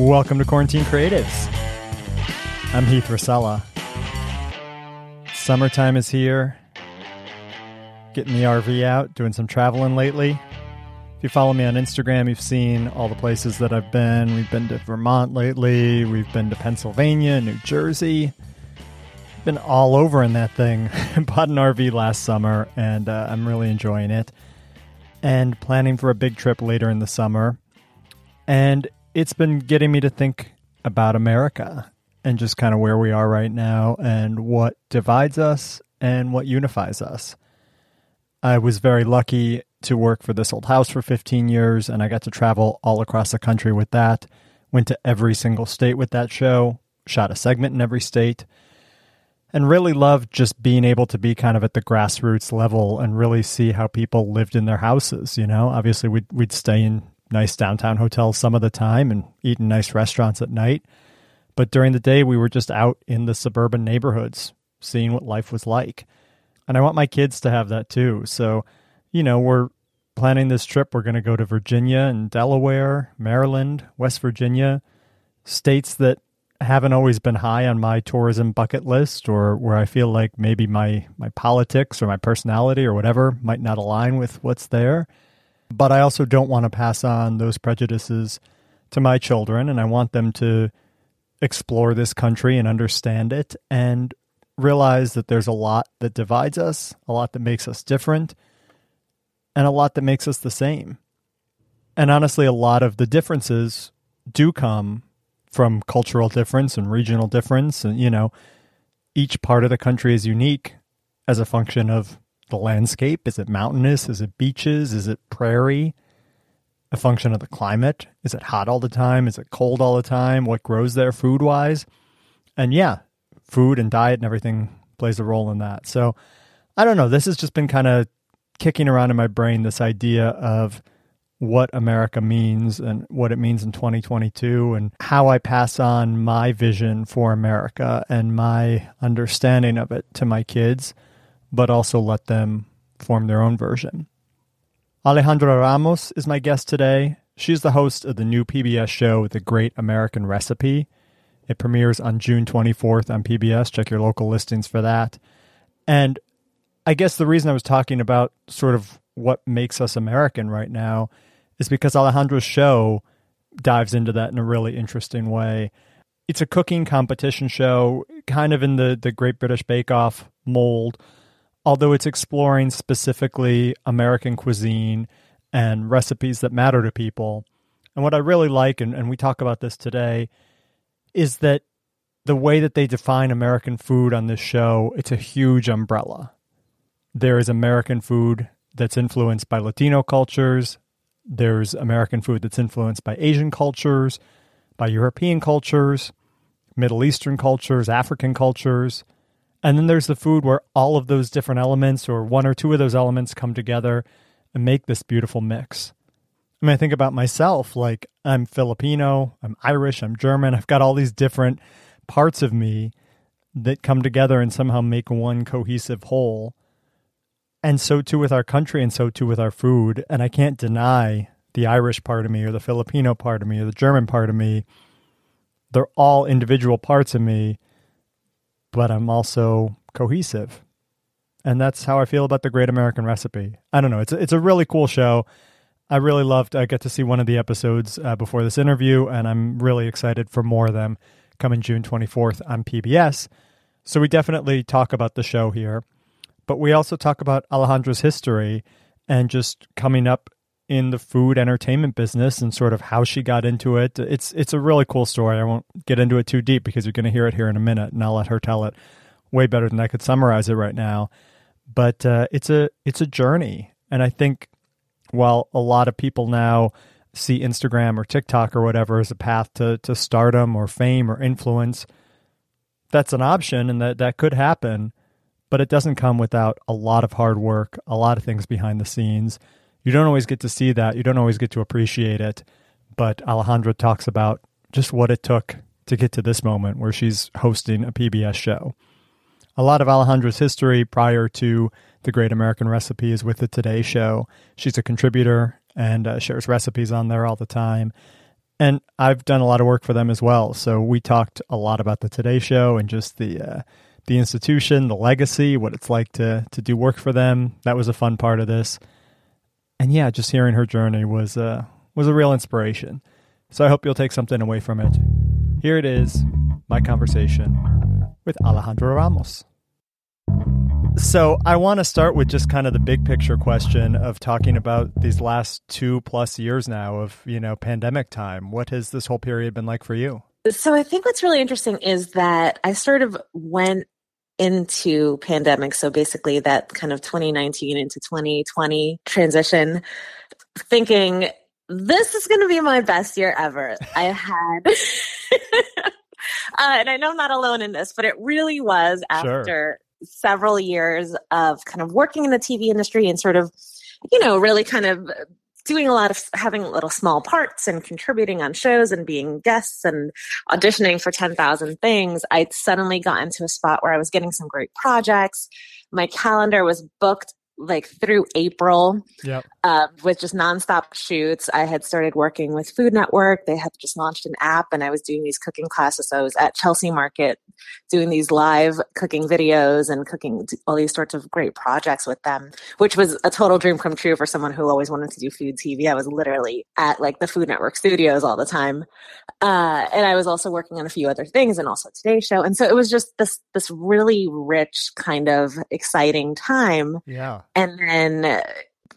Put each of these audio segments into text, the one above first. Welcome to Quarantine Creatives. I'm Heath Rosella. Summertime is here. Getting the RV out, doing some traveling lately. If you follow me on Instagram, you've seen all the places that I've been. We've been to Vermont lately. We've been to Pennsylvania, New Jersey. Been all over in that thing. Bought an RV last summer, and I'm really enjoying it. And planning for a big trip later in the summer. And it's been getting me to think about America and just kind of where we are right now and what divides us and what unifies us. I was very lucky to work for This Old House for 15 years, and I got to travel all across the country with that. Went to every single state with that show, shot a segment in every state, and really loved just being able to be kind of at the grassroots level and really see how people lived in their houses. You know, obviously we'd stay in nice downtown hotels some of the time and eat in nice restaurants at night. But during the day, we were just out in the suburban neighborhoods, seeing what life was like. And I want my kids to have that too. So, you know, we're planning this trip. We're going to go to Virginia and Delaware, Maryland, West Virginia, states that haven't always been high on my tourism bucket list, or where I feel like maybe my politics or my personality or whatever might not align with what's there. But I also don't want to pass on those prejudices to my children, and I want them to explore this country and understand it and realize that there's a lot that divides us, a lot that makes us different, and a lot that makes us the same. And honestly, a lot of the differences do come from cultural difference and regional difference. And, you know, each part of the country is unique as a function of the landscape. Is it mountainous? Is it beaches? Is it prairie? A function of the climate. Is it hot all the time? Is it cold all the time? What grows there food-wise? And yeah, food and diet and everything plays a role in that. So I don't know. This has just been kind of kicking around in my brain, this idea of what America means and what it means in 2022 and how I pass on my vision for America and my understanding of it to my kids, but also let them form their own version. Alejandra Ramos is my guest today. She's the host of the new PBS show, The Great American Recipe. It premieres on June 24th on PBS. Check your local listings for that. And I guess the reason I was talking about sort of what makes us American right now is because Alejandra's show dives into that in a really interesting way. It's a cooking competition show, kind of in the Great British Bake Off mold, although it's exploring specifically American cuisine and recipes that matter to people. And what I really like, and we talk about this today, is that the way that they define American food on this show, it's a huge umbrella. There is American food that's influenced by Latino cultures. There's American food that's influenced by Asian cultures, by European cultures, Middle Eastern cultures, African cultures. And then there's the food where all of those different elements or one or two of those elements come together and make this beautiful mix. I mean, I think about myself, like I'm Filipino, I'm Irish, I'm German. I've got all these different parts of me that come together and somehow make one cohesive whole. And so too with our country, and so too with our food. And I can't deny the Irish part of me or the Filipino part of me or the German part of me. They're all individual parts of me, but I'm also cohesive. And that's how I feel about The Great American Recipe. I don't know. It's a really cool show. I got to see one of the episodes before this interview, and I'm really excited for more of them coming June 24th on PBS. So we definitely talk about the show here. But we also talk about Alejandra's history and just coming up in the food entertainment business and sort of how she got into it. It's a really cool story. I won't get into it too deep because you're going to hear it here in a minute, and I'll let her tell it way better than I could summarize it right now. But it's a journey. And I think while a lot of people now see Instagram or TikTok or whatever as a path to stardom or fame or influence, that's an option and that could happen. But it doesn't come without a lot of hard work, a lot of things behind the scenes. You don't always get to see that. You don't always get to appreciate it. But Alejandra talks about just what it took to get to this moment where she's hosting a PBS show. A lot of Alejandra's history prior to The Great American Recipe is with the Today Show. She's a contributor and shares recipes on there all the time. And I've done a lot of work for them as well. So we talked a lot about the Today Show and just the institution, the legacy, what it's like to do work for them. That was a fun part of this. And yeah, just hearing her journey was a real inspiration. So I hope you'll take something away from it. Here it is, my conversation with Alejandra Ramos. So I want to start with just kind of the big picture question of talking about these last 2+ years now of, pandemic time. What has this whole period been like for you? So I think what's really interesting is that I sort of went into pandemic. So basically that kind of 2019 into 2020 transition thinking, this is going to be my best year ever. I had... and I know I'm not alone in this, but it really was after... Sure. several years of kind of working in the TV industry and sort of, really kind of doing a lot of having little small parts and contributing on shows and being guests and auditioning for 10,000 things. I'd suddenly got into a spot where I was getting some great projects. My calendar was booked like through April, yep. With just nonstop shoots. I had started working with Food Network. They had just launched an app and I was doing these cooking classes. So I was at Chelsea Market doing these live cooking videos and cooking all these sorts of great projects with them, which was a total dream come true for someone who always wanted to do food TV. I was literally at like the Food Network studios all the time. And I was also working on a few other things and also Today Show. And so it was just this really rich kind of exciting time. Yeah. And then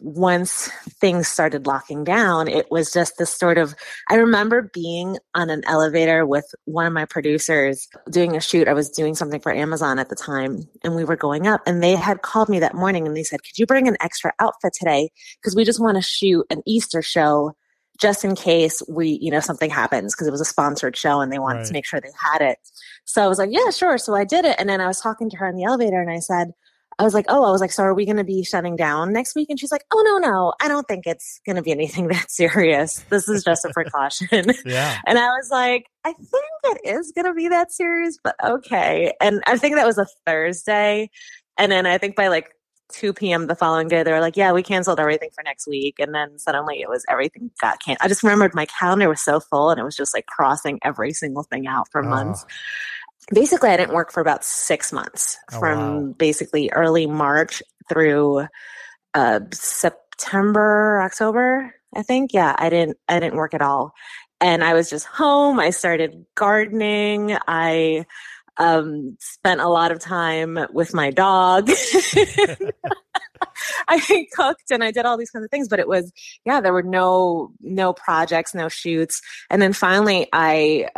once things started locking down, it was just this sort of, I remember being on an elevator with one of my producers doing a shoot. I was doing something for Amazon at the time and we were going up and they had called me that morning and they said, could you bring an extra outfit today? Because we just want to shoot an Easter show just in case we, something happens, because it was a sponsored show and they wanted right. to make sure they had it. So I was like, yeah, sure. So I did it. And then I was talking to her in the elevator and I said, so are we going to be shutting down next week? And she's like, oh, no, I don't think it's going to be anything that serious. This is just a precaution. Yeah. And I was like, I think it is going to be that serious, but okay. And I think that was a Thursday. And then I think by like 2 p.m. the following day, they were like, yeah, we canceled everything for next week. And then suddenly it was everything got canceled. I just remembered my calendar was so full and it was just like crossing every single thing out for months. Basically, I didn't work for about 6 months basically early March through September, October, I think. Yeah, I didn't work at all. And I was just home. I started gardening. I spent a lot of time with my dog. I cooked and I did all these kinds of things, but it was, there were no projects, no shoots. And then finally I,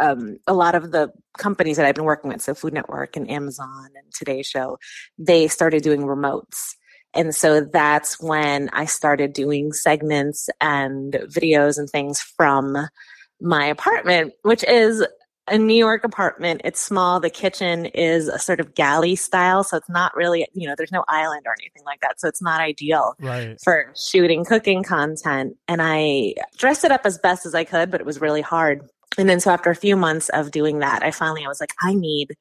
a lot of the companies that I've been working with, so Food Network and Amazon and Today Show, they started doing remotes. And so that's when I started doing segments and videos and things from my apartment, which is a New York apartment. It's small. The kitchen is a sort of galley style. So it's not really, there's no island or anything like that. So it's not ideal right. for shooting cooking content. And I dressed it up as best as I could, but it was really hard. And then so after a few months of doing that, I was like, I need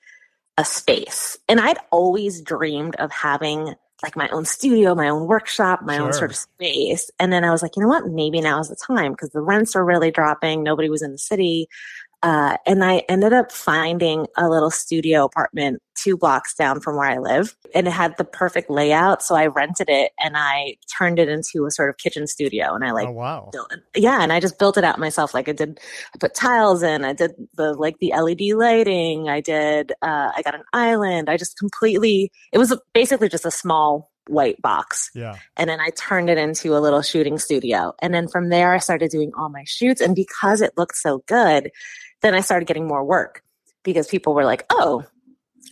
a space. And I'd always dreamed of having like my own studio, my own workshop, my sure. own sort of space. And then I was like, you know what? Maybe now's the time because the rents are really dropping. Nobody was in the city. And I ended up finding a little studio apartment 2 blocks down from where I live. And it had the perfect layout. So I rented it and I turned it into a sort of kitchen studio. And I built it. Yeah. And I just built it out myself. I put tiles in, I did the LED lighting. I did, I got an island. I just completely, it was basically just a small white box. Yeah. And then I turned it into a little shooting studio. And then from there I started doing all my shoots. And because it looked so good, then I started getting more work because people were like, oh,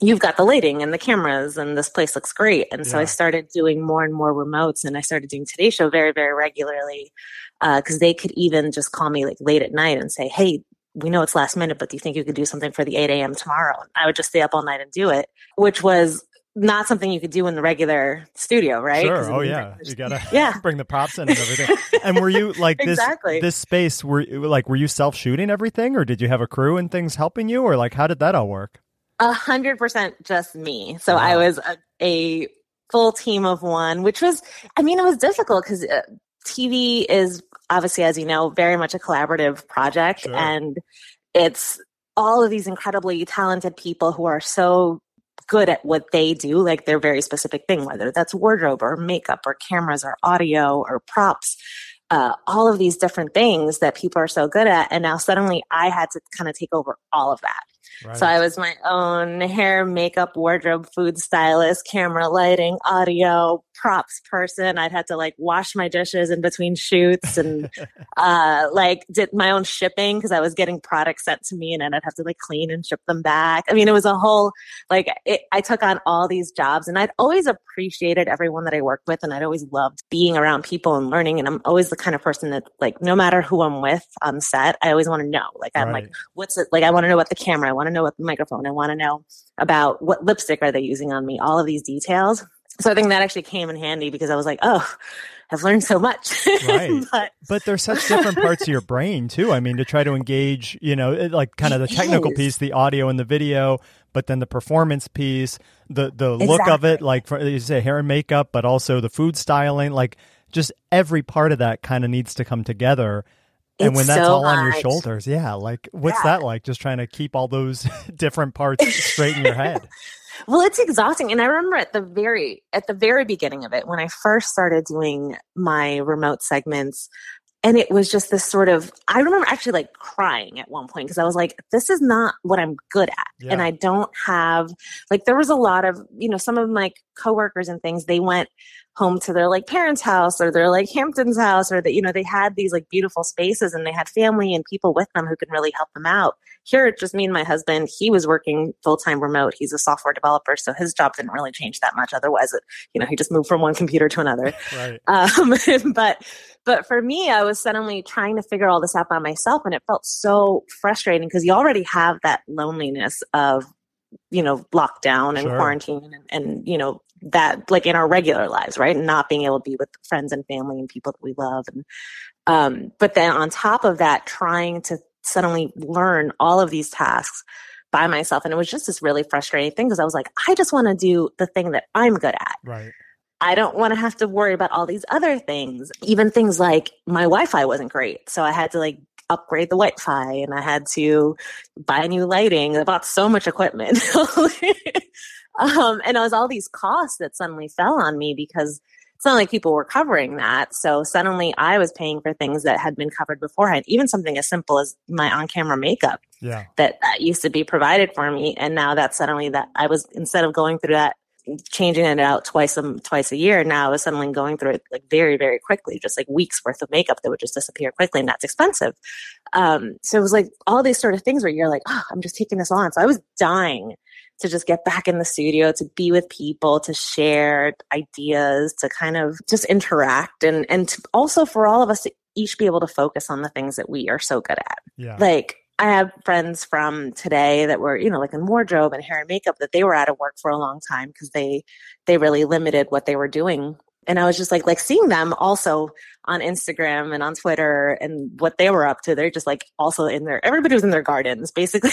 you've got the lighting and the cameras and this place looks great. And so I started doing more and more remotes and I started doing Today Show very, very regularly because they could even just call me like late at night and say, hey, we know it's last minute, but do you think you could do something for the 8 a.m. tomorrow? And I would just stay up all night and do it, which was not something you could do in the regular studio, right? Sure. Oh, yeah. You got to bring the props in and everything. And were you like this exactly. this space, were you self-shooting everything or did you have a crew and things helping you or like how did that all work? 100% just me. So I was a full team of one, which was, it was difficult because TV is obviously, as you know, very much a collaborative project. Sure. And it's all of these incredibly talented people who are so good at what they do, like their very specific thing, whether that's wardrobe or makeup or cameras or audio or props, all of these different things that people are so good at. And now suddenly I had to kind of take over all of that. Right. So I was my own hair, makeup, wardrobe, food stylist, camera, lighting, audio, props person. I'd had to like wash my dishes in between shoots and like did my own shipping because I was getting products sent to me and then I'd have to like clean and ship them back. I mean, it was a whole, like I took on all these jobs, and I'd always appreciated everyone that I worked with, and I'd always loved being around people and learning. And I'm always the kind of person that, like, no matter who I'm with on set, I always want to know. Like, I'm right. Like, what's it? Like, I want to know about the camera. I want to know about the microphone. I want to know about what lipstick are they using on me, all of these details. So I think that actually came in handy because I was like, oh, I've learned so much. Right. But there's such different parts of your brain too. I mean, to try to engage, you know, like kind of the technical piece, the audio and the video, but then the performance piece, the look of it, like you say, hair and makeup, but also the food styling, like just every part of that kind of needs to come together. And when that's all on your shoulders, yeah, like what's that like? Just trying to keep all those different parts straight in your head. Well, it's exhausting. And I remember at the very beginning of it, when I first started doing my remote segments, and it was just this sort of, I remember actually like crying at one point because I was like, this is not what I'm good at. Yeah. And I don't have, like, there was a lot of, you know, some of my coworkers and things, they went home to their like parents' house or their like Hampton's house, or that, you know, they had these like beautiful spaces and they had family and people with them who could really help them out. Here, it's just me and my husband. He was working full-time remote. He's a software developer, so his job didn't really change that much. Otherwise, it, you know, he just moved from one computer to another. Right. But for me, I was suddenly trying to figure all this out by myself, and it felt so frustrating because you already have that loneliness of, you know, lockdown and quarantine and, you know, that like in our regular lives, right? Not being able to be with friends and family and people that we love. And, but then on top of that, trying to suddenly learn all of these tasks by myself. And it was just this really frustrating thing because I was like, I just want to do the thing that I'm good at. Right. I don't want to have to worry about all these other things. Even things like my Wi-Fi wasn't great. So I had to like upgrade the Wi-Fi and I had to buy new lighting. I bought so much equipment. And it was all these costs that suddenly fell on me because it's not like people were covering that. So suddenly I was paying for things that had been covered beforehand, even something as simple as my on-camera makeup that used to be provided for me. And now that suddenly that I was, instead of going through that, changing it out twice a year, now I was suddenly going through it like very, very quickly, just like weeks worth of makeup that would just disappear quickly. And that's expensive. So it was like all these sort of things where you're like, oh, I'm just taking this on. So I was dying to just get back in the studio, to be with people, to share ideas, to kind of just interact. And to also for all of us to each be able to focus on the things that we are so good at. Yeah. Like I have friends from Today that were, you know, like in wardrobe and hair and makeup, that they were out of work for a long time because they really limited what they were doing. And I was just like seeing them also on Instagram and on Twitter and what they were up to. They're just like also in their, everybody was in their gardens. Basically,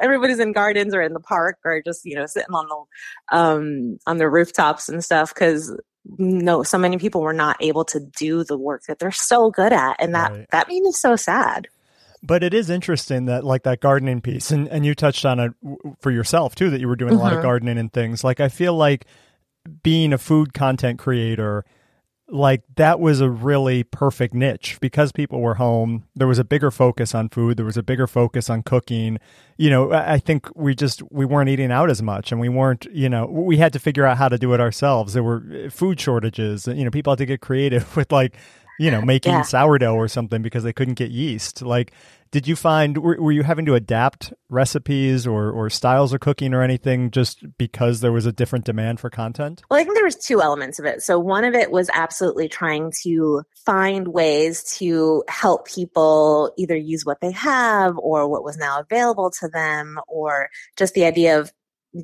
everybody's in gardens or in the park or just, you know, sitting on their rooftops and stuff. Cause so many people were not able to do the work that they're so good at. And that made me so sad. But it is interesting that like that gardening piece and you touched on it for yourself too, that you were doing a lot of gardening and things. Like, I feel like being a food content creator, like that was a really perfect niche because people were home. There was a bigger focus on food. There was a bigger focus on cooking. You know, I think we weren't eating out as much and we weren't, you know, we had to figure out how to do it ourselves. There were food shortages, you know, people had to get creative with like, you know, making sourdough or something because they couldn't get yeast. Like, did you find, were you having to adapt recipes or styles of cooking or anything just because there was a different demand for content? Well, I think there was two elements of it. So one of it was absolutely trying to find ways to help people either use what they have or what was now available to them, or just the idea of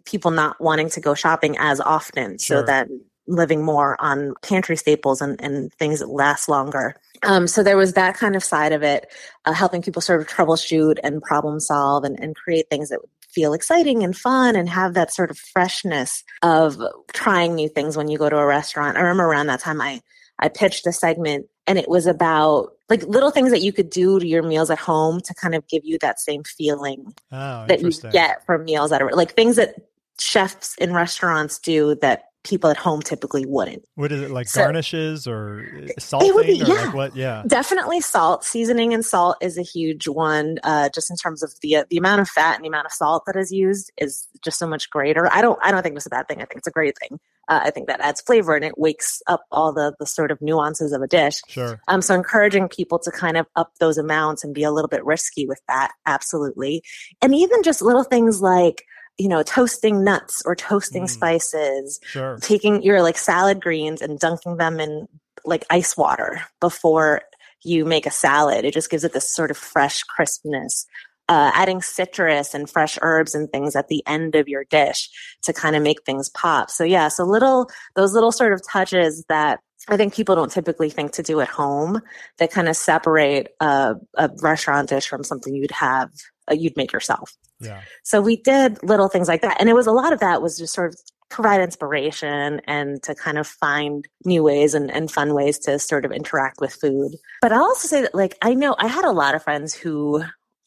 people not wanting to go shopping as often. Sure. So that living more on pantry staples and things that last longer. So there was that kind of side of it, helping people sort of troubleshoot and problem solve and create things that would feel exciting and fun and have that sort of freshness of trying new things when you go to a restaurant. I remember around that time I pitched a segment And it was about like little things that you could do to your meals at home to kind of give you that same feeling that you get from meals at a, like things that chefs in restaurants do that people at home typically wouldn't. What is it, like garnishes or salting? It would be, Like what? Yeah, definitely salt. Seasoning and salt is a huge one. Just in terms of the amount of fat and the amount of salt that is used is just so much greater. I don't think it's a bad thing. I think it's a great thing. I think that adds flavor and it wakes up all the sort of nuances of a dish. Sure. So encouraging people to kind of up those amounts and be a little bit risky with that. Absolutely. And even just little things like, you know, toasting nuts or toasting spices, sure. Taking your like salad greens and dunking them in like ice water before you make a salad. It just gives it this sort of fresh crispness, adding citrus and fresh herbs and things at the end of your dish to kind of make things pop. So yeah, so those little sort of touches that I think people don't typically think to do at home that kind of separate a restaurant dish from something you'd make yourself. Yeah. So we did little things like that. And it was a lot of that was just sort of provide inspiration and to kind of find new ways and fun ways to sort of interact with food. But I'll also say that like, I know I had a lot of friends who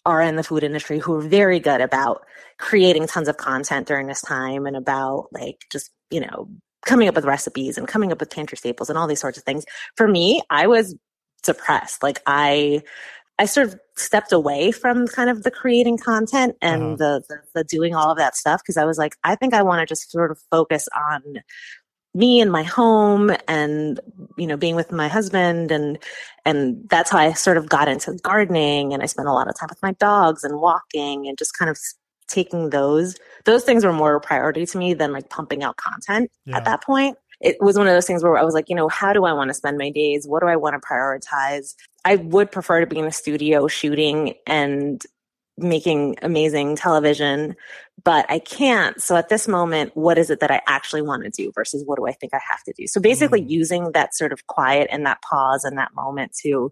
are in the food industry who are very good about creating tons of content during this time and about like, just, you know, coming up with recipes and coming up with pantry staples and all these sorts of things. For me, I was depressed. Like I sort of stepped away from kind of the creating content and the doing all of that stuff because I was like, I think I want to just sort of focus on me and my home and, you know, being with my husband. And that's how I sort of got into gardening. And I spent a lot of time with my dogs and walking and just kind of taking those things were more a priority to me than like pumping out content at that point. It was one of those things where I was like, you know, how do I want to spend my days? What do I want to prioritize? I would prefer to be in the studio shooting and making amazing television, but I can't. So at this moment, what is it that I actually want to do versus what do I think I have to do? So basically using that sort of quiet and that pause and that moment to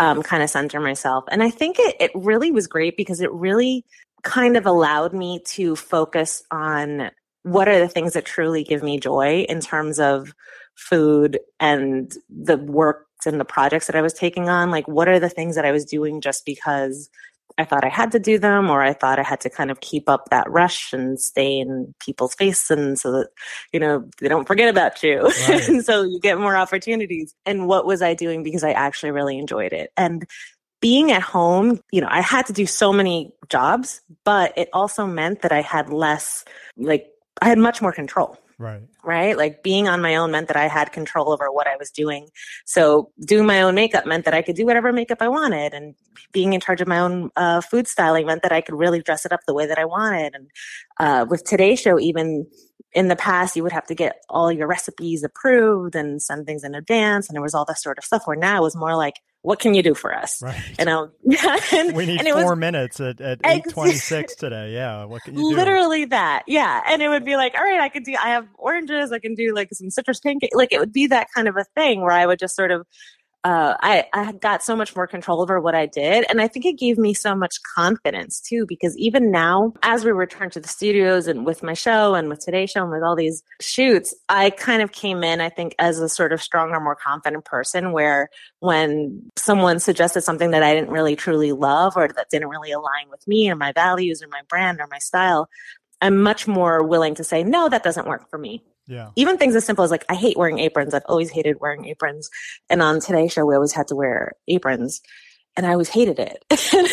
kind of center myself. And I think it really was great because it really kind of allowed me to focus on what are the things that truly give me joy in terms of food and the work and the projects that I was taking on. Like, what are the things that I was doing just because I thought I had to do them, or I thought I had to kind of keep up that rush and stay in people's faces and so that, you know, they don't forget about you. Right. And so you get more opportunities. And what was I doing because I actually really enjoyed it? And being at home, you know, I had to do so many jobs, but it also meant that I had less, like, I had much more control. Right. Like being on my own meant that I had control over what I was doing. So doing my own makeup meant that I could do whatever makeup I wanted. And being in charge of my own food styling meant that I could really dress it up the way that I wanted. And with Today Show, even in the past, you would have to get all your recipes approved and send things in advance. And there was all that sort of stuff where now it was more like, what can you do for us? Right. You know, and we need 4 minutes at 8:26 today. Yeah. What can you do? Literally that. Yeah. And it would be like, all right, I have oranges. I can do like some citrus pancake. Like it would be that kind of a thing where I would just sort of, I got so much more control over what I did. And I think it gave me so much confidence too, because even now, as we return to the studios and with my show and with Today Show and with all these shoots, I kind of came in, I think, as a sort of stronger, more confident person where when someone suggested something that I didn't really truly love or that didn't really align with me or my values or my brand or my style, I'm much more willing to say, no, that doesn't work for me. Yeah. Even things as simple as like, I hate wearing aprons. I've always hated wearing aprons. And on Today Show, we always had to wear aprons and I always hated it.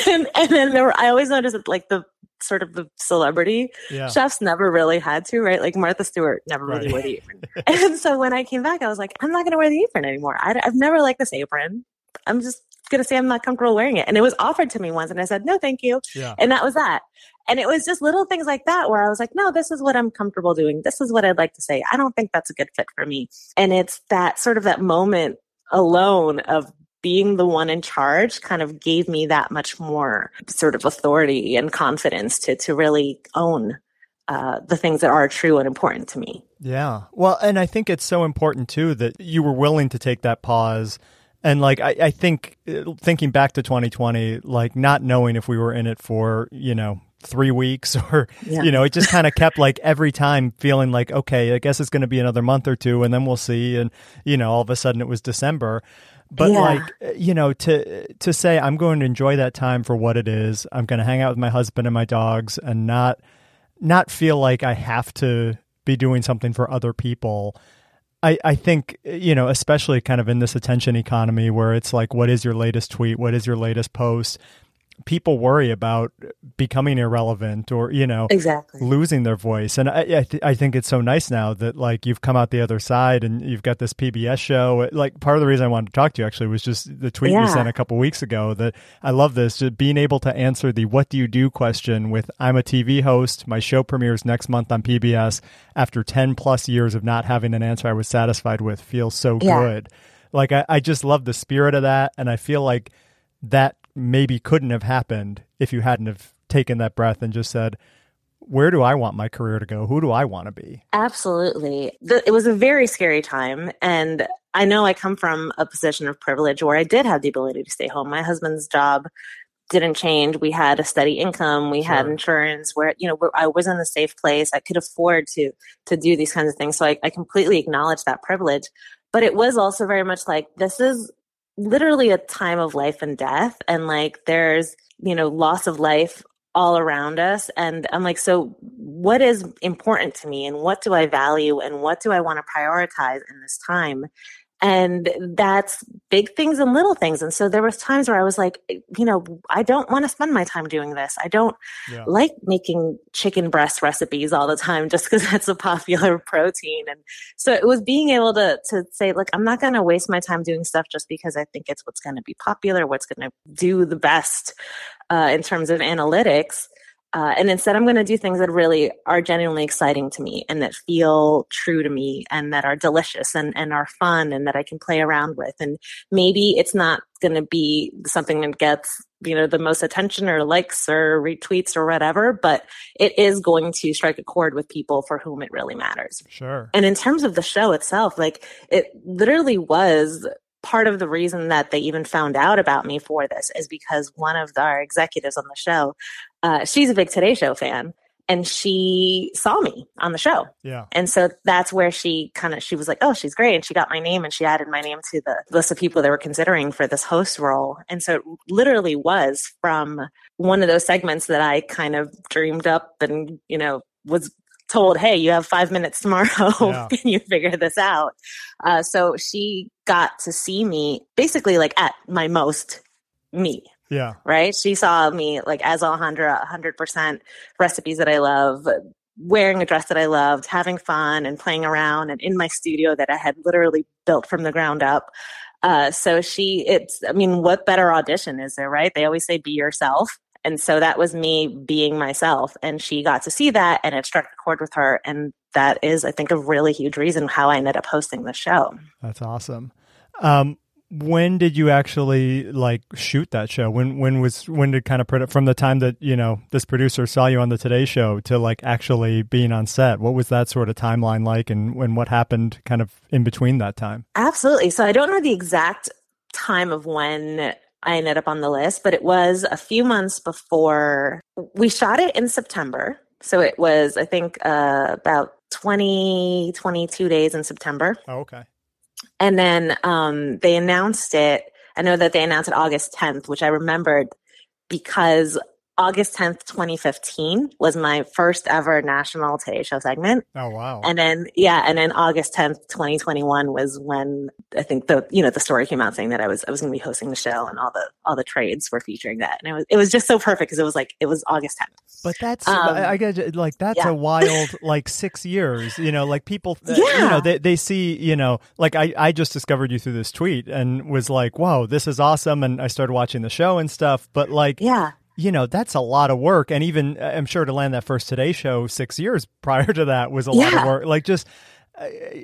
and then I always noticed that like the sort of the celebrity chefs never really had to, right? Like Martha Stewart never really wore the apron. And so when I came back, I was like, I'm not going to wear the apron anymore. I've never liked this apron. I'm just going to say I'm not comfortable wearing it. And it was offered to me once and I said, no, thank you. Yeah. And that was that. And it was just little things like that where I was like, no, this is what I'm comfortable doing. This is what I'd like to say. I don't think that's a good fit for me. And it's that sort of that moment alone of being the one in charge kind of gave me that much more sort of authority and confidence to really own the things that are true and important to me. Yeah. Well, and I think it's so important too that you were willing to take that pause. And like, I think thinking back to 2020, like not knowing if we were in it for, you know, 3 weeks or, you know, it just kind of kept like every time feeling like, okay, I guess it's going to be another month or two and then we'll see. And, you know, all of a sudden it was December. But like, you know, to say I'm going to enjoy that time for what it is, I'm going to hang out with my husband and my dogs and not feel like I have to be doing something for other people. I think, you know, especially kind of in this attention economy where it's like, what is your latest tweet? What is your latest post? People worry about becoming irrelevant or, you know, losing their voice. And I think it's so nice now that, like, you've come out the other side and you've got this PBS show. Like, part of the reason I wanted to talk to you actually was just the tweet you sent a couple weeks ago that I love this, just being able to answer the what do you do question with I'm a TV host. My show premieres next month on PBS. After 10 plus years of not having an answer I was satisfied with feels so good. Like, I just love the spirit of that. And I feel like that maybe couldn't have happened if you hadn't have taken that breath and just said, where do I want my career to go? Who do I want to be? Absolutely. It was a very scary time. And I know I come from a position of privilege where I did have the ability to stay home. My husband's job didn't change. We had a steady income. We had insurance where, you know, I was in a safe place. I could afford to do these kinds of things. So I completely acknowledge that privilege. But it was also very much like, this is literally a time of life and death. And like, there's, you know, loss of life all around us. And I'm like, so what is important to me and what do I value and what do I want to prioritize in this time? And that's big things and little things. And so there was times where I was like, you know, I don't want to spend my time doing this. I don't like making chicken breast recipes all the time just because that's a popular protein. And so it was being able to say, look, I'm not going to waste my time doing stuff just because I think it's what's going to be popular, what's going to do the best in terms of analytics. And instead, I'm going to do things that really are genuinely exciting to me and that feel true to me and that are delicious and are fun and that I can play around with. And maybe it's not going to be something that gets, you know, the most attention or likes or retweets or whatever, but it is going to strike a chord with people for whom it really matters. Sure. And in terms of the show itself, like, it literally was part of the reason that they even found out about me for this is because one of our executives on the show, she's a big Today Show fan, and she saw me on the show. Yeah. And so that's where she was like, oh, she's great. And she got my name and she added my name to the list of people that were considering for this host role. And so it literally was from one of those segments that I kind of dreamed up and, you know, was told, hey, you have 5 minutes tomorrow. Can you figure this out? So she got to see me basically like at my most me. Yeah. Right. She saw me like as Alejandra, 100% recipes that I love, wearing a dress that I loved, having fun and playing around and in my studio that I had literally built from the ground up. So I mean, what better audition is there, right? They always say, be yourself. And so that was me being myself. And she got to see that and it struck a chord with her. And that is, I think, a really huge reason how I ended up hosting the show. That's awesome. When did you actually like shoot that show? When did kind of put it from the time that, you know, this producer saw you on the Today Show to like actually being on set? What was that sort of timeline like and what happened kind of in between that time? Absolutely. So I don't know the exact time of when I ended up on the list, but it was a few months before we shot it in September. So it was, I think, about 22 days in September. Oh, okay. And then they announced it. I know that they announced it August 10th, which I remembered because August 10th, 2015 was my first ever national Today Show segment. Oh, wow. And then August 10th, 2021 was when I think the story came out saying that I was going to be hosting the show and all the trades were featuring that. And it was just so perfect because it was August 10th. But that's, I guess, like, that's a wild, like, 6 years, you know, like people, you know, they see, you know, like I just discovered you through this tweet and was like, whoa, this is awesome. And I started watching the show and stuff, but like, you know, that's a lot of work. And even I'm sure to land that first Today Show 6 years prior to that was a lot of work. Like just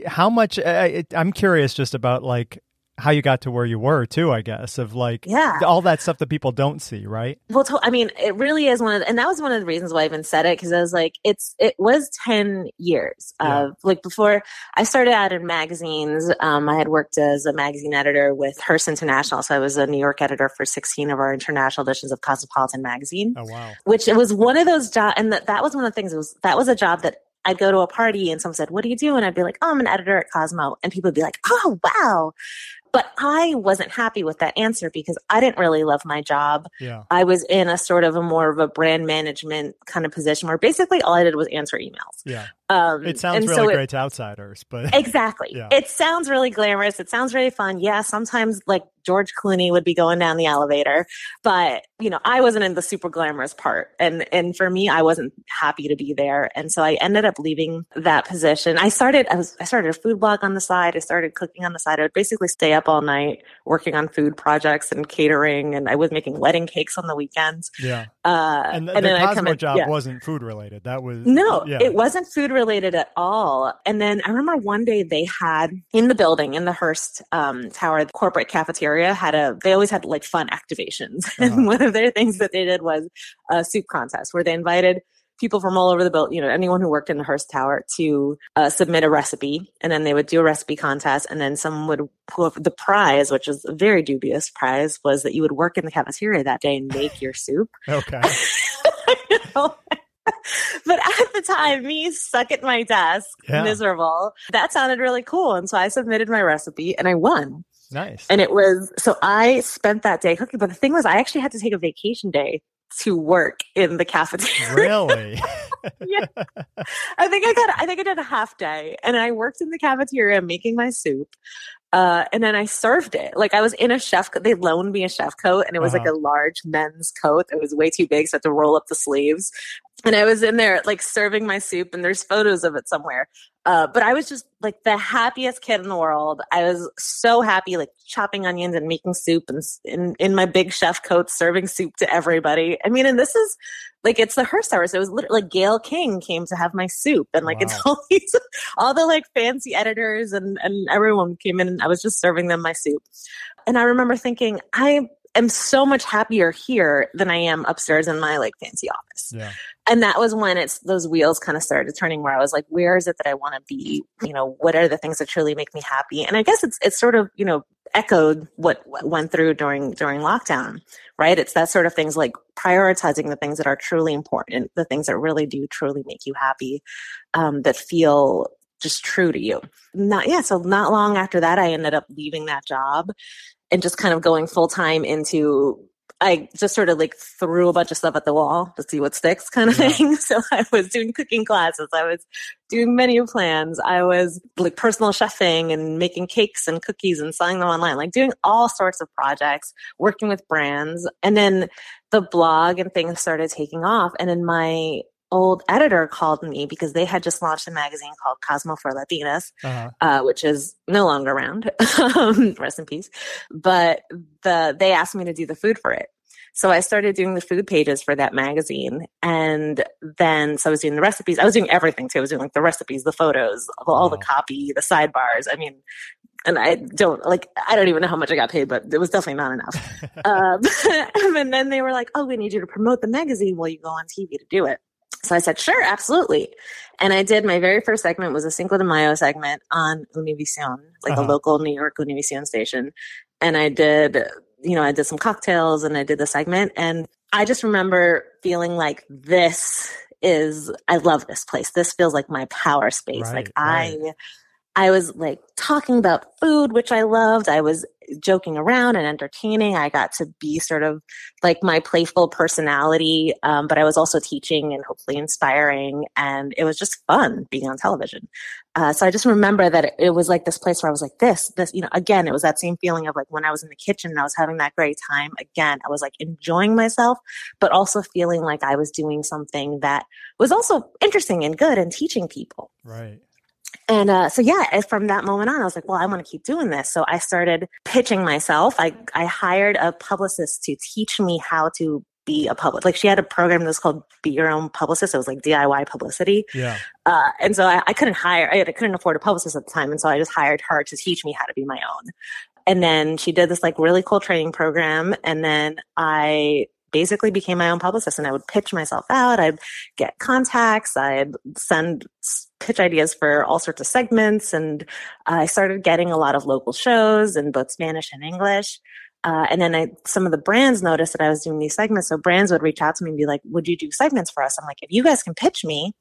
how much I'm curious just about like how you got to where you were too, I guess, of like all that stuff that people don't see. Right. Well, I mean, it really is and that was one of the reasons why I even said it. Cause I was like, it was 10 years of like before I started out in magazines. I had worked as a magazine editor with Hearst International. So I was a New York editor for 16 of our international editions of Cosmopolitan magazine. Oh, wow. Which it was one of those jobs. And that was one of the things that was a job that I'd go to a party and someone said, what do you do? And I'd be like, oh, I'm an editor at Cosmo. And people would be like, oh, wow. But I wasn't happy with that answer because I didn't really love my job. Yeah. I was in a sort of a more of a brand management kind of position where basically all I did was answer emails. Yeah. It sounds really great to outsiders, but exactly. Yeah. It sounds really glamorous. It sounds really fun. Yeah. Sometimes like George Clooney would be going down the elevator, but you know, I wasn't in the super glamorous part. And for me, I wasn't happy to be there. And so I ended up leaving that position. I started a food blog on the side. I started cooking on the side. I would basically stay up all night working on food projects and catering. And I was making wedding cakes on the weekends. Yeah. And then Cosmo job wasn't food related. That was it wasn't food related at all. And then I remember one day they had in the building, in the Hearst Tower, the corporate cafeteria they always had like fun activations. Uh-huh. And one of their things that they did was a soup contest where they invited people from all over the building, you know, anyone who worked in the Hearst Tower to submit a recipe. And then they would do a recipe contest. And then someone would pull up the prize, which was a very dubious prize, was that you would work in the cafeteria that day and make your soup. Okay. You know? But at the time, me stuck at my desk, miserable, that sounded really cool. And so I submitted my recipe and I won. Nice. And it was, so I spent that day cooking. But the thing was, I actually had to take a vacation day to work in the cafeteria. Really? Yeah. I think I did a half day and I worked in the cafeteria making my soup. And then I served it. Like I was in a chef coat. They loaned me a chef coat and it was like a large men's coat. It was way too big. So I had to roll up the sleeves. And I was in there like serving my soup and there's photos of it somewhere. But I was just like the happiest kid in the world. I was so happy, like chopping onions and making soup and in my big chef coat, serving soup to everybody. I mean, and this is like, it's the Hearst Hour. So it was literally like Gail King came to have my soup and like it's all the like fancy editors and everyone came in and I was just serving them my soup. And I remember thinking, I'm so much happier here than I am upstairs in my like fancy office. Yeah. And that was when those wheels kind of started turning where I was like, where is it that I want to be? You know, what are the things that truly make me happy? And I guess it's sort of, you know, echoed what went through during lockdown, right? It's that sort of things like prioritizing the things that are truly important, the things that really do truly make you happy, that feel just true to you. So not long after that, I ended up leaving that job and just kind of going full time into, I just sort of like threw a bunch of stuff at the wall to see what sticks kind of thing. So I was doing cooking classes. I was doing menu plans. I was like personal chefing and making cakes and cookies and selling them online, like doing all sorts of projects, working with brands. And then the blog and things started taking off. And then my old editor called me because they had just launched a magazine called Cosmo for Latinas, which is no longer around. Rest in peace. But they asked me to do the food for it. So I started doing the food pages for that magazine. And then, so I was doing the recipes. I was doing everything too. I was doing like the recipes, the photos, all the copy, the sidebars. I mean, and I don't even know how much I got paid, but it was definitely not enough. And then they were like, oh, we need you to promote the magazine while you go on TV to do it. So I said, sure, absolutely. And I did. My very first segment was a Cinco de Mayo segment on Univision, like a local New York Univision station. And I did some cocktails and I did the segment. And I just remember feeling like I love this place. This feels like my power space. I was like talking about food, which I loved. I was joking around and entertaining. I got to be sort of like my playful personality, but I was also teaching and hopefully inspiring. And it was just fun being on television. So I just remember that it was like this place where I was like this, you know, again, it was that same feeling of like when I was in the kitchen and I was having that great time. Again, I was like enjoying myself, but also feeling like I was doing something that was also interesting and good and teaching people. Right. And so from that moment on, I was like, well, I want to keep doing this. So I started pitching myself. I hired a publicist to teach me how to be a publicist. Like she had a program that was called Be Your Own Publicist. It was like DIY publicity. Yeah. And so I couldn't afford a publicist at the time. And so I just hired her to teach me how to be my own. And then she did this like really cool training program. And then I basically became my own publicist and I would pitch myself out. I'd get contacts. I'd send pitch ideas for all sorts of segments. And I started getting a lot of local shows in both Spanish and English. And then some of the brands noticed that I was doing these segments. So brands would reach out to me and be like, would you do segments for us? I'm like, if you guys can pitch me,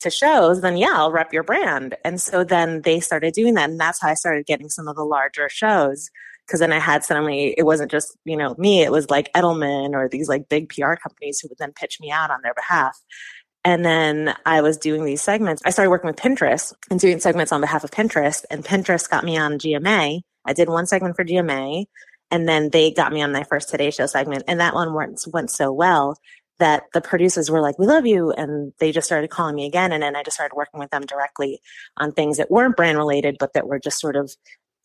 to shows, then yeah, I'll rep your brand. And so then they started doing that. And that's how I started getting some of the larger shows. Because then I had suddenly, it wasn't just, you know, me, it was like Edelman or these like big PR companies who would then pitch me out on their behalf. And then I was doing these segments. I started working with Pinterest and doing segments on behalf of Pinterest. And Pinterest got me on GMA. I did one segment for GMA. And then they got me on my first Today Show segment. And that one went so well that the producers were like, we love you. And they just started calling me again. And then I just started working with them directly on things that weren't brand related, but that were just sort of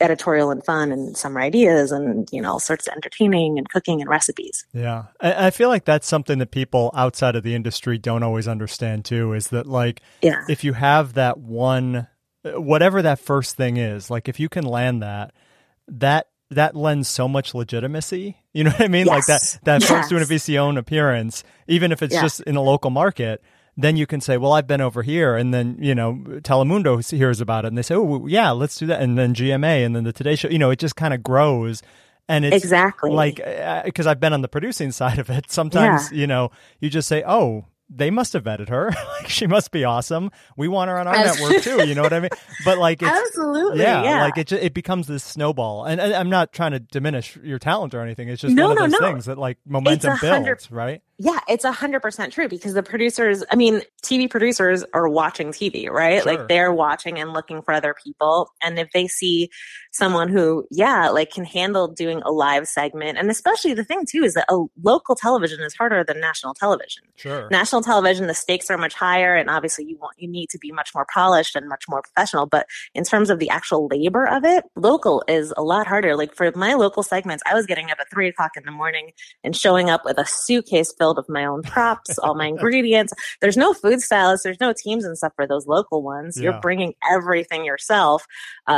editorial and fun and summer ideas and, you know, all sorts of entertaining and cooking and recipes. Yeah. I feel like that's something that people outside of the industry don't always understand too, is that like, yeah, if you have that one, whatever that first thing is, like if you can land that lends so much legitimacy, you know what I mean? Yes. Like that first Univision appearance, even if it's just in a local market, then you can say, well, I've been over here. And then, you know, Telemundo hears about it and they say, oh, yeah, let's do that. And then GMA and then the Today Show, you know, it just kind of grows. And it's exactly like, because I've been on the producing side of it. Sometimes, you know, you just say, oh, they must have vetted her. Like, she must be awesome. We want her on our network too. You know what I mean? But like, it's, absolutely, yeah. Like it becomes this snowball. And I'm not trying to diminish your talent or anything. It's just one of those things that like momentum builds, right? Yeah, it's 100% true because the producers, I mean, TV producers are watching TV, right? Sure. Like they're watching and looking for other people. And if they see someone who, like can handle doing a live segment. And especially the thing too, is that a local television is harder than national television. Sure. National television, the stakes are much higher. And obviously you need to be much more polished and much more professional. But in terms of the actual labor of it, local is a lot harder. Like for my local segments, I was getting up at 3 o'clock in the morning and showing up with a suitcase filled of my own props, all my ingredients. There's no food stylists. There's no teams and stuff for those local ones. Yeah. You're bringing everything yourself,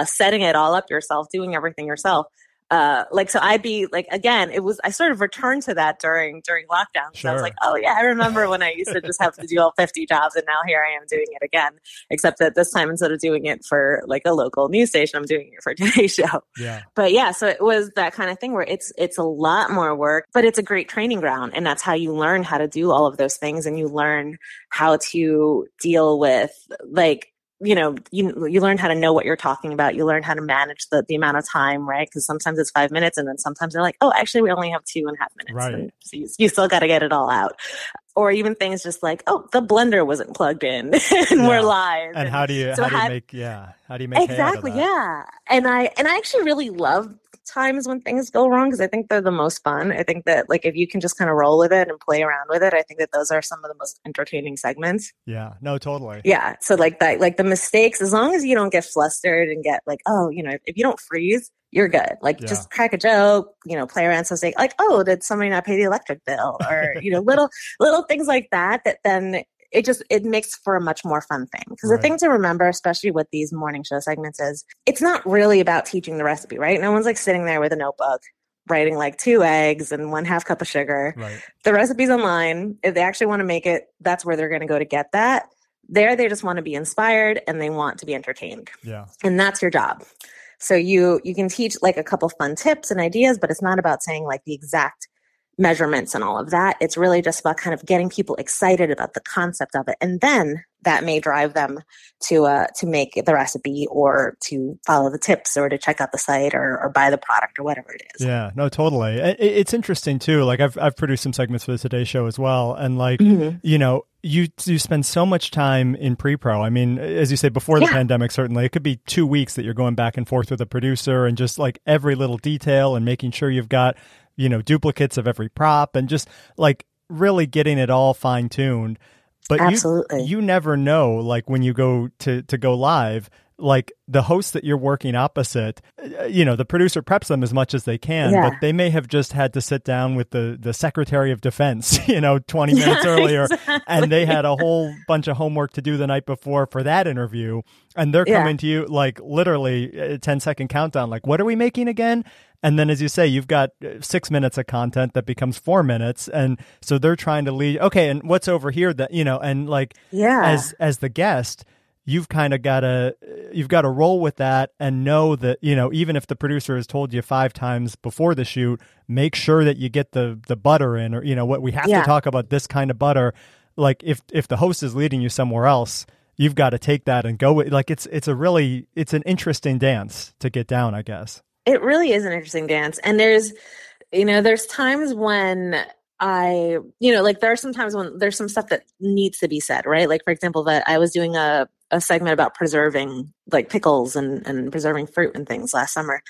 setting it all up yourself, doing everything yourself. So I'd be like, again, I sort of returned to that during lockdown. Sure. I was like, oh yeah, I remember when I used to just have to do all 50 jobs and now here I am doing it again, except that this time, instead of doing it for like a local news station, I'm doing it for Today Show. Yeah. But yeah, so it was that kind of thing where it's a lot more work, but it's a great training ground. And that's how you learn how to do all of those things. And you learn how to deal with like, you know, you learn how to know what you're talking about. You learn how to manage the amount of time, right? Because sometimes it's 5 minutes and then sometimes they're like, oh, actually, we only have 2.5 minutes. Right. And so you still got to get it all out. Or even things just like, oh, the blender wasn't plugged in and we're live. And how do you make exactly, hay out of that? Yeah. And I actually really love times when things go wrong because I think they're the most fun. I think that like if you can just kind of roll with it and play around with it, I think that those are some of the most entertaining segments. Yeah, no, totally. Yeah, so like that, like the mistakes, as long as you don't get flustered and get like, oh, you know, if you don't freeze, you're good. Like just crack a joke, you know, play around. So say like, oh, did somebody not pay the electric bill? Or you know, little things like that then. It makes for a much more fun thing. Because the thing to remember, especially with these morning show segments, is it's not really about teaching the recipe, right? No one's like sitting there with a notebook writing like 2 eggs and 1/2 cup of sugar. Right. The recipe's online. If they actually want to make it, that's where they're going to go to get that. There, they just want to be inspired and they want to be entertained. Yeah. And that's your job. So you can teach like a couple fun tips and ideas, but it's not about saying like the exact measurements and all of that. It's really just about kind of getting people excited about the concept of it. And then that may drive them to make the recipe or to follow the tips or to check out the site or buy the product or whatever it is. Yeah, no, totally. It's interesting too. Like I've produced some segments for the Today Show as well. And like, you know, you spend so much time in pre-pro. I mean, as you say, before the pandemic, certainly, it could be 2 weeks that you're going back and forth with a producer and just like every little detail and making sure you've got, you know, duplicates of every prop and just like really getting it all fine tuned. But you never know, like when you go to go live, like the host that you're working opposite, you know, the producer preps them as much as they can, but they may have just had to sit down with the Secretary of Defense, you know, 20 minutes earlier. Exactly. And they had a whole bunch of homework to do the night before for that interview. And they're coming to you like literally a 10-second countdown, like, what are we making again? And then, as you say, you've got 6 minutes of content that becomes 4 minutes. And so they're trying to lead. Okay. And what's over here that, you know, and like, as the guest, you've kind of got to roll with that and know that, you know, even if the producer has told you 5 times before the shoot, make sure that you get the butter in, or, you know, what we have to talk about, this kind of butter. Like if the host is leading you somewhere else, you've got to take that and go with, like, it's an interesting dance to get down, I guess. It really is an interesting dance. And there's times when there's some stuff that needs to be said, right? Like, for example, that I was doing a segment about preserving, like, pickles and preserving fruit and things last summer.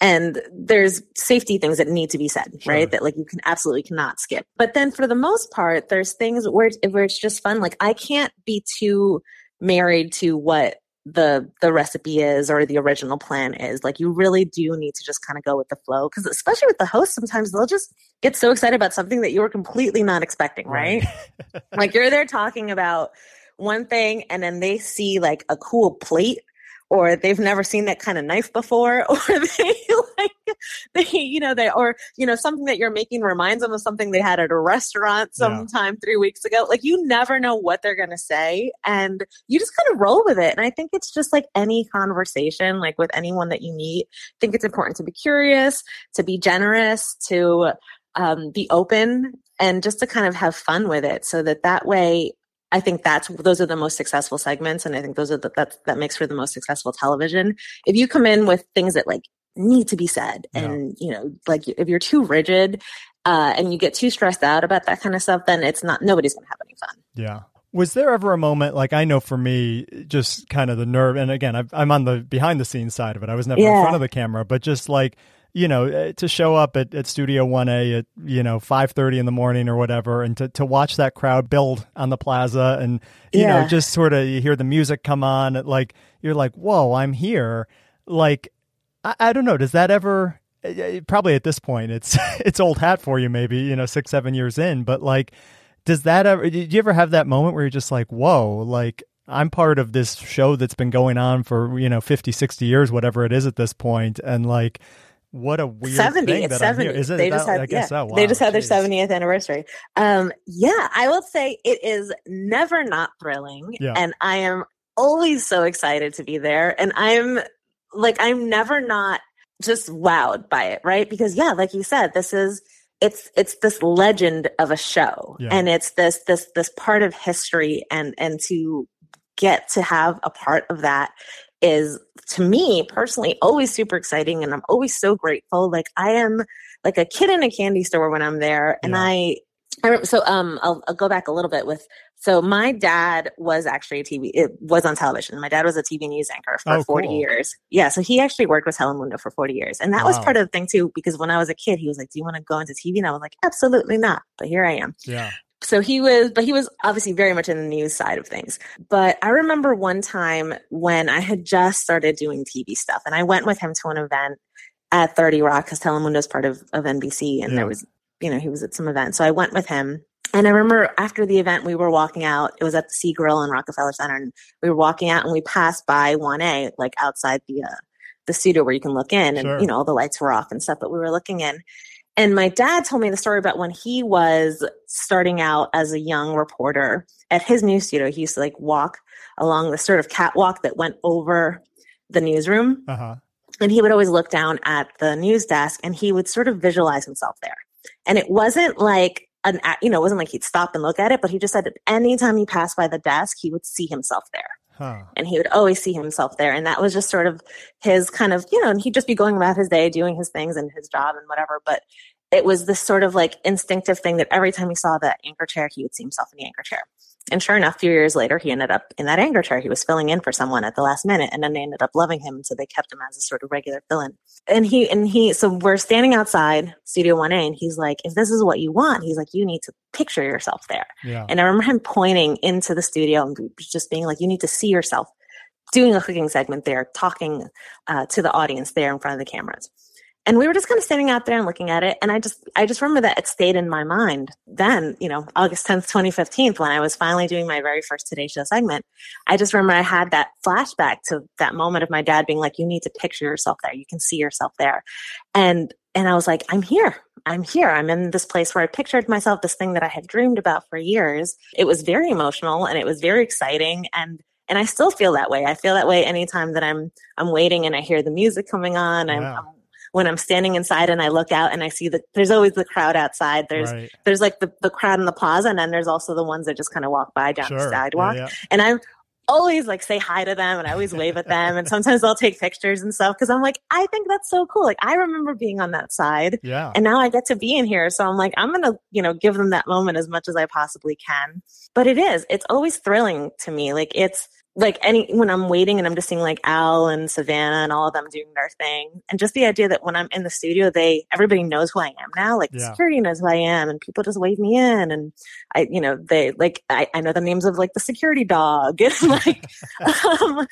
And there's safety things that need to be said, sure, right? That, like, you can absolutely cannot skip. But then for the most part, there's things where it's just fun. Like, I can't be too married to what the recipe is or the original plan is. Like, you really do need to just kind of go with the flow. Because especially with the host, sometimes they'll just get so excited about something that you were completely not expecting, right? Like, you're there talking about one thing and then they see, like, a cool plate, or they've never seen that kind of knife before, or something that you're making reminds them of something they had at a restaurant sometime 3 weeks ago. Like, you never know what they're going to say, and you just kind of roll with it. And I think it's just like any conversation, like with anyone that you meet. I think it's important to be curious, to be generous, to be open, and just to kind of have fun with it, so that way, I think those are the most successful segments. And I think that makes for the most successful television. If you come in with things that, like, need to be said, and, like, if you're too rigid and you get too stressed out about that kind of stuff, then nobody's going to have any fun. Yeah. Was there ever a moment, like, I know for me, just kind of the nerve, and again, I'm on the behind the scenes side of it. I was never in front of the camera, but just like, to show up at Studio 1A at, 5:30 in the morning or whatever, and to watch that crowd build on the plaza and, just sort of, you hear the music come on, like, you're like, whoa, I'm here. Like, I don't know. Does that ever, probably at this point, it's old hat for you, maybe, 6-7 years in, but like, did you ever have that moment where you're just like, whoa, like, I'm part of this show that's been going on for, 50, 60 years, whatever it is at this point. And like, what a weird 70, thing that 70. Is it, they that, just had, I guess, yeah. Oh, wow, they just had their 70th anniversary. I will say it is never not thrilling, and I am always so excited to be there, and I'm never not just wowed by it, right? Because like you said, this is it's this legend of a show, and it's this part of history, and to get to have a part of that is, to me personally, always super exciting. And I'm always so grateful. Like, I am like a kid in a candy store when I'm there. And I'll go back a little bit with, so my dad was actually on television. My dad was a TV news anchor for 40 years. Yeah. So he actually worked with Telemundo for 40 years. And that was part of the thing too, because when I was a kid, he was like, do you want to go into TV? And I was like, absolutely not. But here I am. Yeah. So he was obviously very much in the news side of things. But I remember one time when I had just started doing TV stuff, and I went with him to an event at 30 Rock because Telemundo is part of NBC, and there was, he was at some event. So I went with him. And I remember after the event, we were walking out. It was at the Sea Grill in Rockefeller Center. And we were walking out, and we passed by 1A, like outside the studio where you can look in. And, all the lights were off and stuff, but we were looking in. And my dad told me the story about when he was starting out as a young reporter at his news studio. He used to like walk along the sort of catwalk that went over the newsroom. Uh-huh. And he would always look down at the news desk, and he would sort of visualize himself there. And it wasn't like it wasn't like he'd stop and look at it, but he just said that anytime he passed by the desk, he would see himself there. Huh. And he would always see himself there. And that was just sort of his kind of, and he'd just be going about his day, doing his things and his job and whatever. But it was this sort of like instinctive thing that every time he saw that anchor chair, he would see himself in the anchor chair. And sure enough, a few years later, he ended up in that anchor chair. He was filling in for someone at the last minute, and then they ended up loving him. So they kept him as a sort of regular fill-in. So we're standing outside Studio 1A, and he's like, if this is what you want, he's like, you need to picture yourself there. Yeah. And I remember him pointing into the studio and just being like, you need to see yourself doing a cooking segment there, talking to the audience there in front of the cameras. And we were just kind of standing out there and looking at it. And I just remember that it stayed in my mind. Then, August 10th, 2015, when I was finally doing my very first Today Show segment, I just remember I had that flashback to that moment of my dad being like, you need to picture yourself there. You can see yourself there. And I was like, I'm here. I'm in this place where I pictured myself, this thing that I had dreamed about for years. It was very emotional, and it was very exciting. And I still feel that way. I feel that way anytime that I'm waiting and I hear the music coming on. When I'm standing inside and I look out and I see there's always the crowd outside. There's like the crowd in the plaza, and then there's also the ones that just kind of walk by down the sidewalk. Yeah. And I'm always like say hi to them and I always wave at them. And sometimes they'll take pictures and stuff because I'm like, I think that's so cool. Like I remember being on that side and now I get to be in here. So I'm like, I'm going to, you know, give them that moment as much as I possibly can. But it's always thrilling to me. Like it's like when I'm waiting and I'm just seeing like Al and Savannah and all of them doing their thing. And just the idea that when I'm in the studio, everybody knows who I am now, like security knows who I am and people just wave me in. And I, you know, they like, I know the names of like the security dog and like, I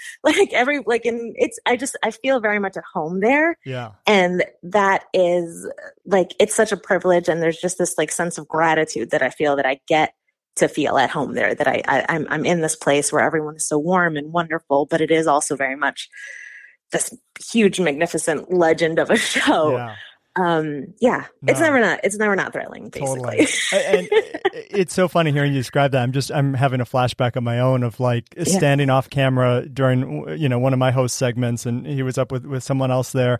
feel very much at home there. Yeah. And that is like, it's such a privilege. And there's just this like sense of gratitude that I feel that I get to feel at home there, that I'm in this place where everyone is so warm and wonderful, but it is also very much this huge, magnificent legend of a show. Yeah. It's never not thrilling, basically. Totally. And it's so funny hearing you describe that. I'm having a flashback of my own of like standing off camera during, you know, one of my host segments, and he was up with someone else there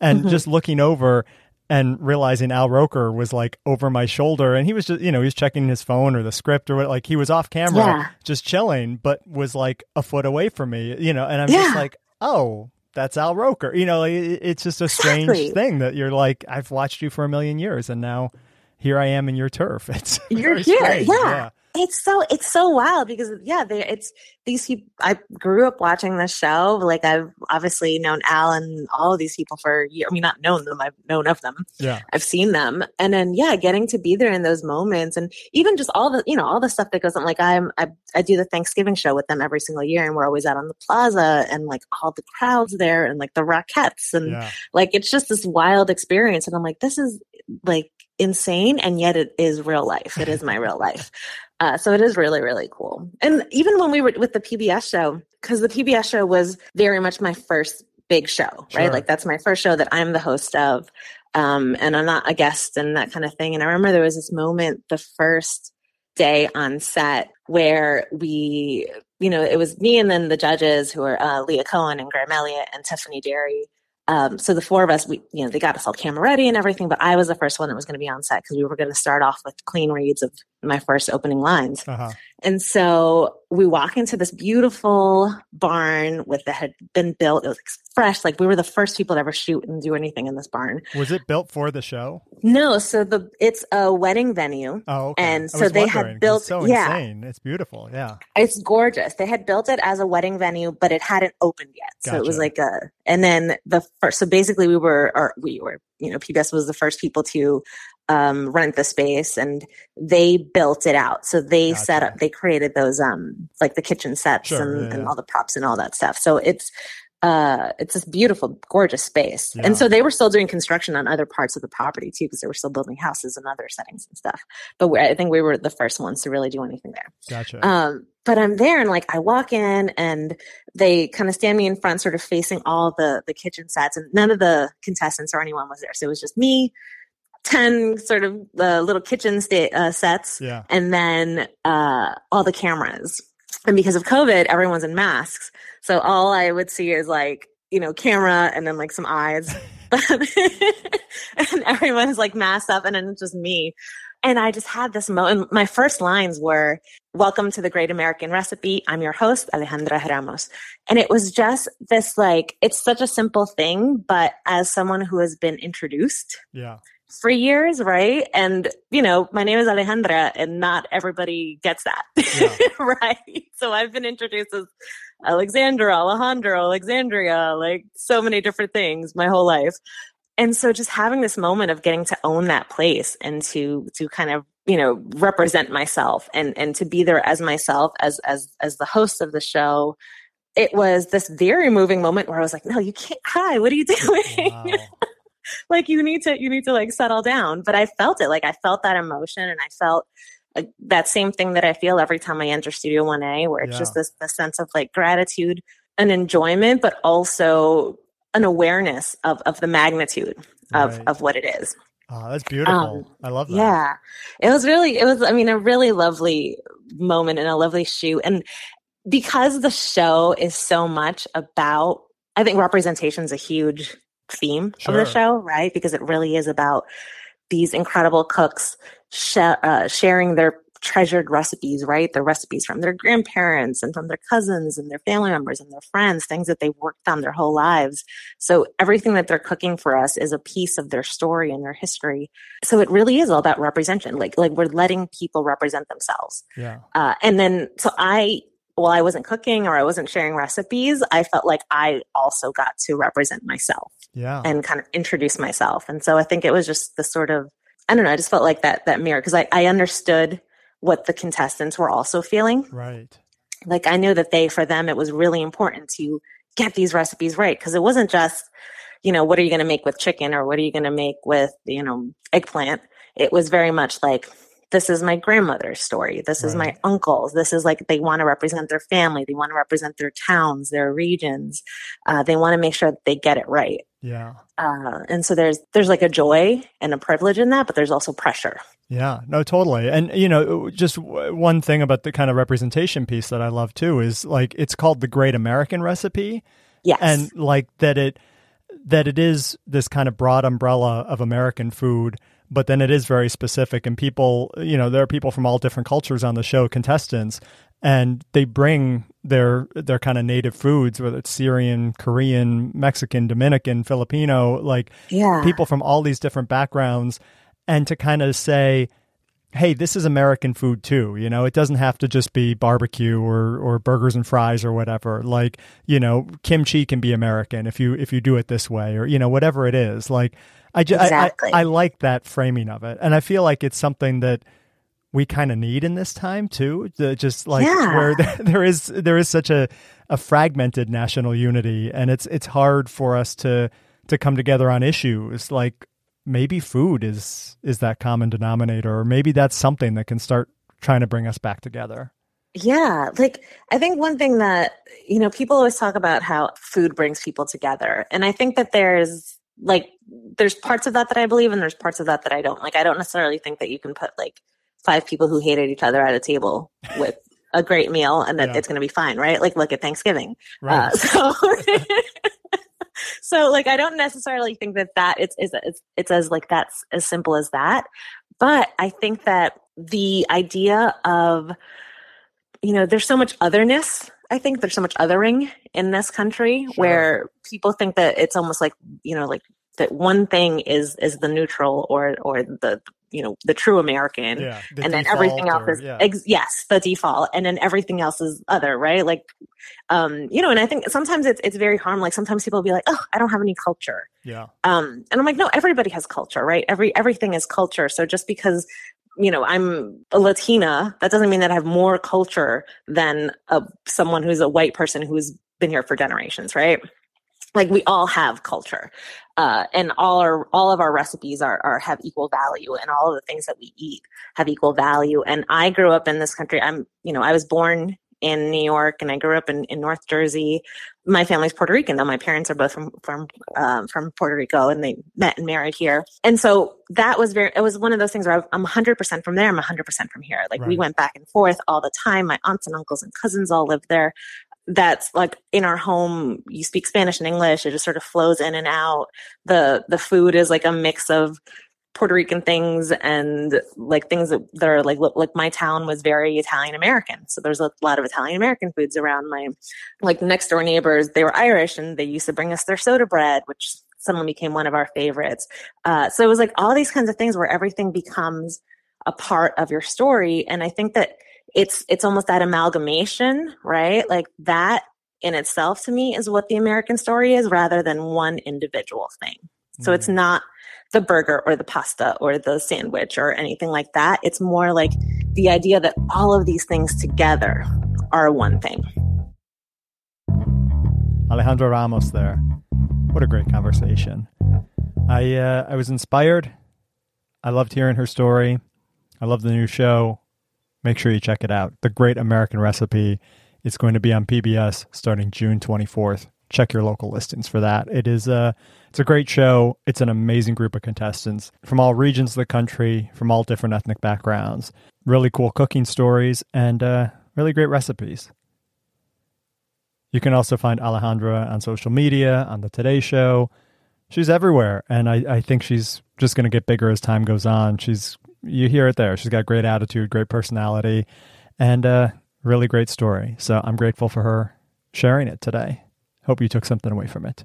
and just looking over and realizing Al Roker was like over my shoulder, and he was just, you know, he was checking his phone or the script or what, like he was off camera just chilling, but was like a foot away from me, you know, and I'm just like, oh, that's Al Roker. You know, it's just a strange thing that you're like, I've watched you for a million years and now here I am in your turf. You're here. Strange. Yeah. It's so wild because it's these people. I grew up watching this show. Like I've obviously known Al and all of these people for years. I mean, not known them. I've known of them. Yeah. I've seen them. And then, getting to be there in those moments and even just all the, you know, all the stuff that goes on. Like I do the Thanksgiving show with them every single year and we're always out on the plaza and like all the crowds there and like the Rockettes and like, it's just this wild experience. And I'm like, this is like insane. And yet it is real life. It is my real life. So it is really, really cool. And even when we were with the PBS show, because the PBS show was very much my first big show, right? Like that's my first show that I'm the host of, and I'm not a guest and that kind of thing. And I remember there was this moment the first day on set where we, you know, it was me and then the judges who were Leah Cohen and Graham Elliott and Tiffany Derry. So the four of us, they got us all camera ready and everything, but I was the first one that was going to be on set because we were going to start off with clean reads of my first opening lines. And so we walk into this beautiful barn that had been built. It was fresh. Like we were the first people to ever shoot and do anything in this barn. Was it built for the show? No. So it's a wedding venue. Oh, okay. And so they had built. It's so insane. It's beautiful. Yeah. It's gorgeous. They had built it as a wedding venue, but it hadn't opened yet. Gotcha. So it was like and then PBS was the first people to rent the space and they built it out. So they they created those, like the kitchen sets and all the props and all that stuff. So it's this beautiful, gorgeous space. Yeah. And so they were still doing construction on other parts of the property too, because they were still building houses and other settings and stuff. But I think we were the first ones to really do anything there. Gotcha. But I'm there and like I walk in and they kind of stand me in front, sort of facing all the kitchen sets, and none of the contestants or anyone was there. So it was just me, 10 sort of little kitchen sets, and then all the cameras. And because of COVID, everyone's in masks. So all I would see is like, you know, camera and then like some eyes. And everyone's like masked up and then it's just me. And I just had this moment. My first lines were, "Welcome to the Great American Recipe. I'm your host, Alejandra Ramos." And it was just this like, it's such a simple thing, but as someone who has been introduced for years, right? And, you know, my name is Alejandra and not everybody gets that, right? So I've been introduced as Alexandra, Alejandro, Alexandria, like so many different things my whole life. And so just having this moment of getting to own that place and to kind of, you know, represent myself and to be there as myself, as the host of the show, it was this very moving moment where I was like, no, you can't. Hi, what are you doing? Wow. Like you need to like settle down. But I felt it. Like I felt that emotion and I felt that same thing that I feel every time I enter Studio 1A, where it's just this sense of like gratitude and enjoyment, but also an awareness of the magnitude of what it is. Oh, that's beautiful. I love that. Yeah. It was a really lovely moment and a lovely shoot. And because the show is so much about, I think representation is a huge theme of the show, right? Because it really is about these incredible cooks sharing their treasured recipes, right? The recipes from their grandparents and from their cousins and their family members and their friends, things that they've worked on their whole lives. So everything that they're cooking for us is a piece of their story and their history. So it really is all about representation. Like we're letting people represent themselves. Yeah. While I wasn't cooking or I wasn't sharing recipes, I felt like I also got to represent myself and kind of introduce myself. And so I think it was just the sort of, I just felt like that mirror, because I understood what the contestants were also feeling. Right. Like I knew that for them, it was really important to get these recipes right. Because it wasn't just, what are you going to make with chicken or what are you going to make with, eggplant? It was very much like, this is my grandmother's story. This is my uncle's. This is like, they want to represent their family. They want to represent their towns, their regions. They want to make sure that they get it right. Yeah. And so there's like a joy and a privilege in that, but there's also pressure. Yeah, no, totally. And, just one thing about the kind of representation piece that I love too, is like, it's called The Great American Recipe. Yes. And like that it is this kind of broad umbrella of American food, but then it is very specific, and people, there are people from all different cultures on the show, contestants, and they bring their kind of native foods, whether it's Syrian, Korean, Mexican, Dominican, Filipino, people from all these different backgrounds, and to kind of say, hey, this is American food too. It doesn't have to just be barbecue or burgers and fries or whatever. Kimchi can be American if you do it this way, or, whatever it is. I like that framing of it. And I feel like it's something that we kind of need in this time too, where there is such a fragmented national unity, and it's hard for us to come together on issues. Maybe food is that common denominator, or maybe that's something that can start trying to bring us back together. Yeah. I think one thing that, people always talk about how food brings people together. And I think that there's parts of that I believe, and there's parts of that I don't. I don't necessarily think that you can put five people who hated each other at a table with a great meal and that it's going to be fine. Right. Look at Thanksgiving. Right. So I don't necessarily think that it's as that's as simple as that. But I think that the idea of, there's so much otherness. I think there's so much othering in this country where people think that it's almost that one thing is the neutral or the the true American, and then everything else is the default, and then everything else is other, right? And I think sometimes it's very harmful. Sometimes people will be like, oh, I don't have any culture. Yeah. And I'm like, no, everybody has culture, right? Everything is culture. So just because I'm a Latina, that doesn't mean that I have more culture than someone who's a white person who's been here for generations, right? We all have culture, and all of our recipes have equal value, and all of the things that we eat have equal value. And I grew up in this country. I was born in New York, and I grew up in North Jersey. My family's Puerto Rican, though. My parents are both from Puerto Rico, and they met and married here. And so that was it was one of those things where I'm 100% from there. I'm 100% from here. We went back and forth all the time. My aunts and uncles and cousins all lived there. That's in our home, you speak Spanish and English. It just sort of flows in and out. The food is a mix of Puerto Rican things and things that are my town was very Italian American. So there's a lot of Italian American foods around. My next door neighbors, they were Irish, and they used to bring us their soda bread, which suddenly became one of our favorites. So it was all these kinds of things where everything becomes a part of your story. And I think that it's almost that amalgamation, right? That in itself to me is what the American story is, rather than one individual thing. So It's not the burger or the pasta or the sandwich or anything like that. It's more the idea that all of these things together are one thing. Alejandra Ramos there. What a great conversation. I was inspired. I loved hearing her story. I love the new show. Make sure you check it out. The Great American Recipe. It's going to be on PBS starting June 24th. Check your local listings for that. It is it's a great show. It's an amazing group of contestants from all regions of the country, from all different ethnic backgrounds. Really cool cooking stories and really great recipes. You can also find Alejandra on social media, on the Today Show. She's everywhere, and I think she's just going to get bigger as time goes on. She's you hear it there. She's got great attitude, great personality, and a really great story. So I'm grateful for her sharing it today. Hope you took something away from it.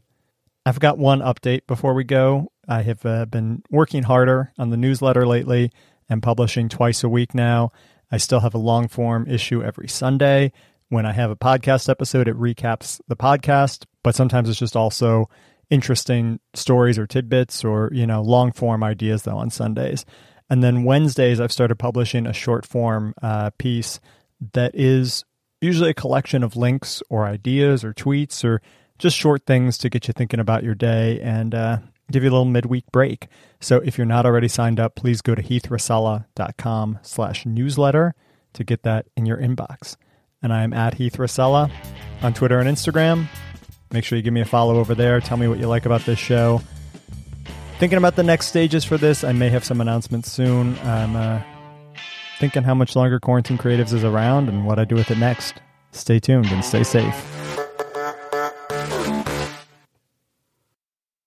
I've got one update before we go. I have been working harder on the newsletter lately and publishing twice a week now. I still have a long-form issue every Sunday. When I have a podcast episode, it recaps the podcast, but sometimes it's just also interesting stories or tidbits or, you know, long-form ideas, though, on Sundays. And then Wednesdays, I've started publishing a short-form piece that is usually a collection of links or ideas or tweets or just short things to get you thinking about your day and give you a little midweek break. So if you're not already signed up, please go to heathrosella.com/newsletter to get that in your inbox. And I am at Heath Rosella on Twitter and Instagram. Make sure you give me a follow over there. Tell me what you like about this show. Thinking about the next stages for this, I may have some announcements soon. I'm thinking how much longer Quarantine Creatives is around and what I do with it next. Stay tuned and stay safe.